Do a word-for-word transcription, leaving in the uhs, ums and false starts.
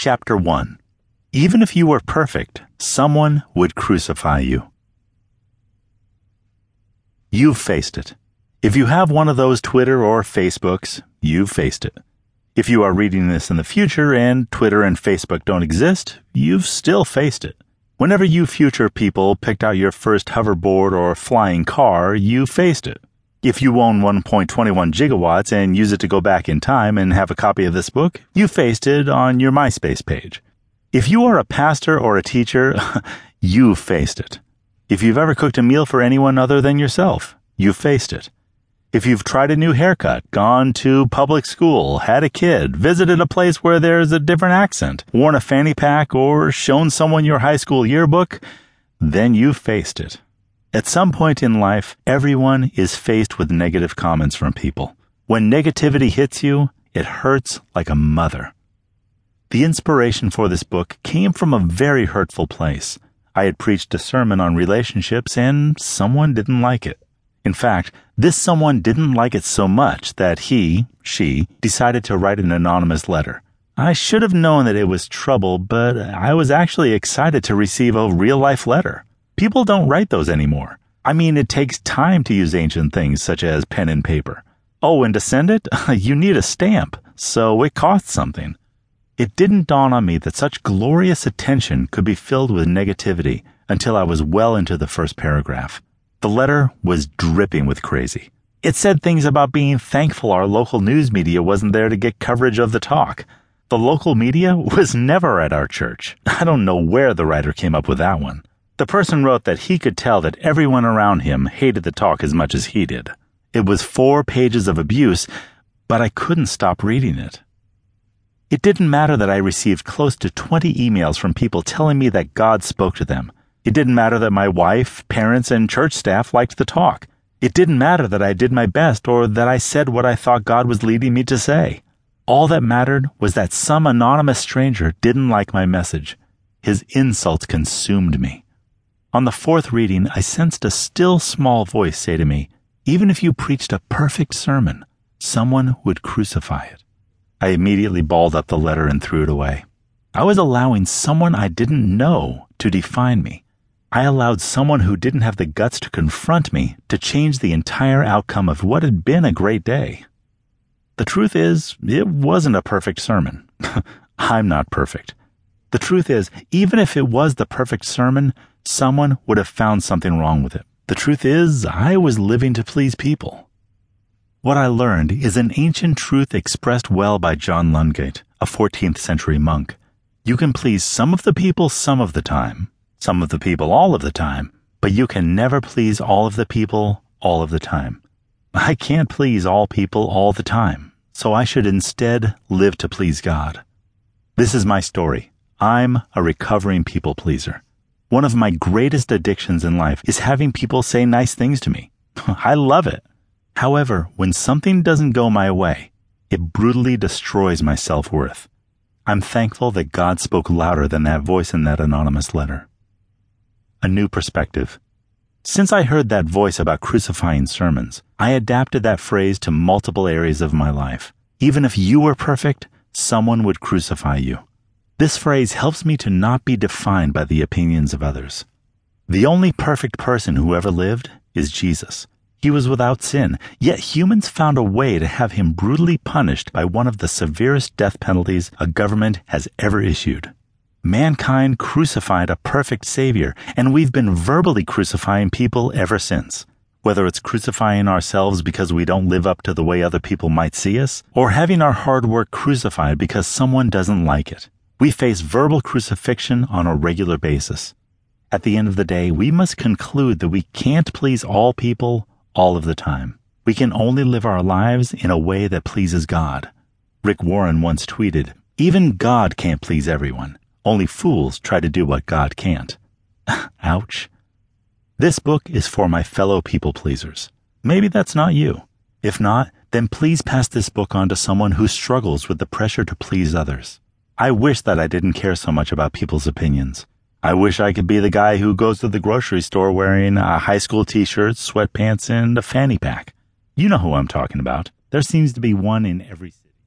Chapter one. Even if you were perfect, someone would crucify you. You've faced it. If you have one of those Twitter or Facebooks, you've faced it. If you are reading this in the future and Twitter and Facebook don't exist, you've still faced it. Whenever you future people picked out your first hoverboard or flying car, you faced it. If you own one point two one gigawatts and use it to go back in time and have a copy of this book, you faced it on your MySpace page. If you are a pastor or a teacher, you faced it. If you've ever cooked a meal for anyone other than yourself, you faced it. If you've tried a new haircut, gone to public school, had a kid, visited a place where there's a different accent, worn a fanny pack, or shown someone your high school yearbook, then you faced it. At some point in life, everyone is faced with negative comments from people. When negativity hits you, it hurts like a mother. The inspiration for this book came from a very hurtful place. I had preached a sermon on relationships, and someone didn't like it. In fact, this someone didn't like it so much that he, she, decided to write an anonymous letter. I should have known that it was trouble, but I was actually excited to receive a real-life letter. People don't write those anymore. I mean, it takes time to use ancient things such as pen and paper. Oh, and to send it, you need a stamp, so it costs something. It didn't dawn on me that such glorious attention could be filled with negativity until I was well into the first paragraph. The letter was dripping with crazy. It said things about being thankful our local news media wasn't there to get coverage of the talk. The local media was never at our church. I don't know where the writer came up with that one. The person wrote that he could tell that everyone around him hated the talk as much as he did. It was four pages of abuse, but I couldn't stop reading it. It didn't matter that I received close to twenty emails from people telling me that God spoke to them. It didn't matter that my wife, parents, and church staff liked the talk. It didn't matter that I did my best or that I said what I thought God was leading me to say. All that mattered was that some anonymous stranger didn't like my message. His insults consumed me. On the fourth reading, I sensed a still small voice say to me, "Even if you preached a perfect sermon, someone would crucify it." I immediately balled up the letter and threw it away. I was allowing someone I didn't know to define me. I allowed someone who didn't have the guts to confront me to change the entire outcome of what had been a great day. The truth is, it wasn't a perfect sermon. I'm not perfect. The truth is, even if it was the perfect sermon, someone would have found something wrong with it. The truth is, I was living to please people. What I learned is an ancient truth expressed well by John Lundgate, a fourteenth century monk. You can please some of the people some of the time, some of the people all of the time, but you can never please all of the people all of the time. I can't please all people all the time, so I should instead live to please God. This is my story. I'm a recovering people pleaser. One of my greatest addictions in life is having people say nice things to me. I love it. However, when something doesn't go my way, it brutally destroys my self-worth. I'm thankful that God spoke louder than that voice in that anonymous letter. A new perspective. Since I heard that voice about crucifying sermons, I adapted that phrase to multiple areas of my life. Even if you were perfect, someone would crucify you. This phrase helps me to not be defined by the opinions of others. The only perfect person who ever lived is Jesus. He was without sin, yet humans found a way to have him brutally punished by one of the severest death penalties a government has ever issued. Mankind crucified a perfect Savior, and we've been verbally crucifying people ever since. Whether it's crucifying ourselves because we don't live up to the way other people might see us, or having our hard work crucified because someone doesn't like it. We face verbal crucifixion on a regular basis. At the end of the day, we must conclude that we can't please all people all of the time. We can only live our lives in a way that pleases God. Rick Warren once tweeted, "Even God can't please everyone. Only fools try to do what God can't." Ouch. This book is for my fellow people pleasers. Maybe that's not you. If not, then please pass this book on to someone who struggles with the pressure to please others. I wish that I didn't care so much about people's opinions. I wish I could be the guy who goes to the grocery store wearing a high school t-shirt, sweatpants, and a fanny pack. You know who I'm talking about. There seems to be one in every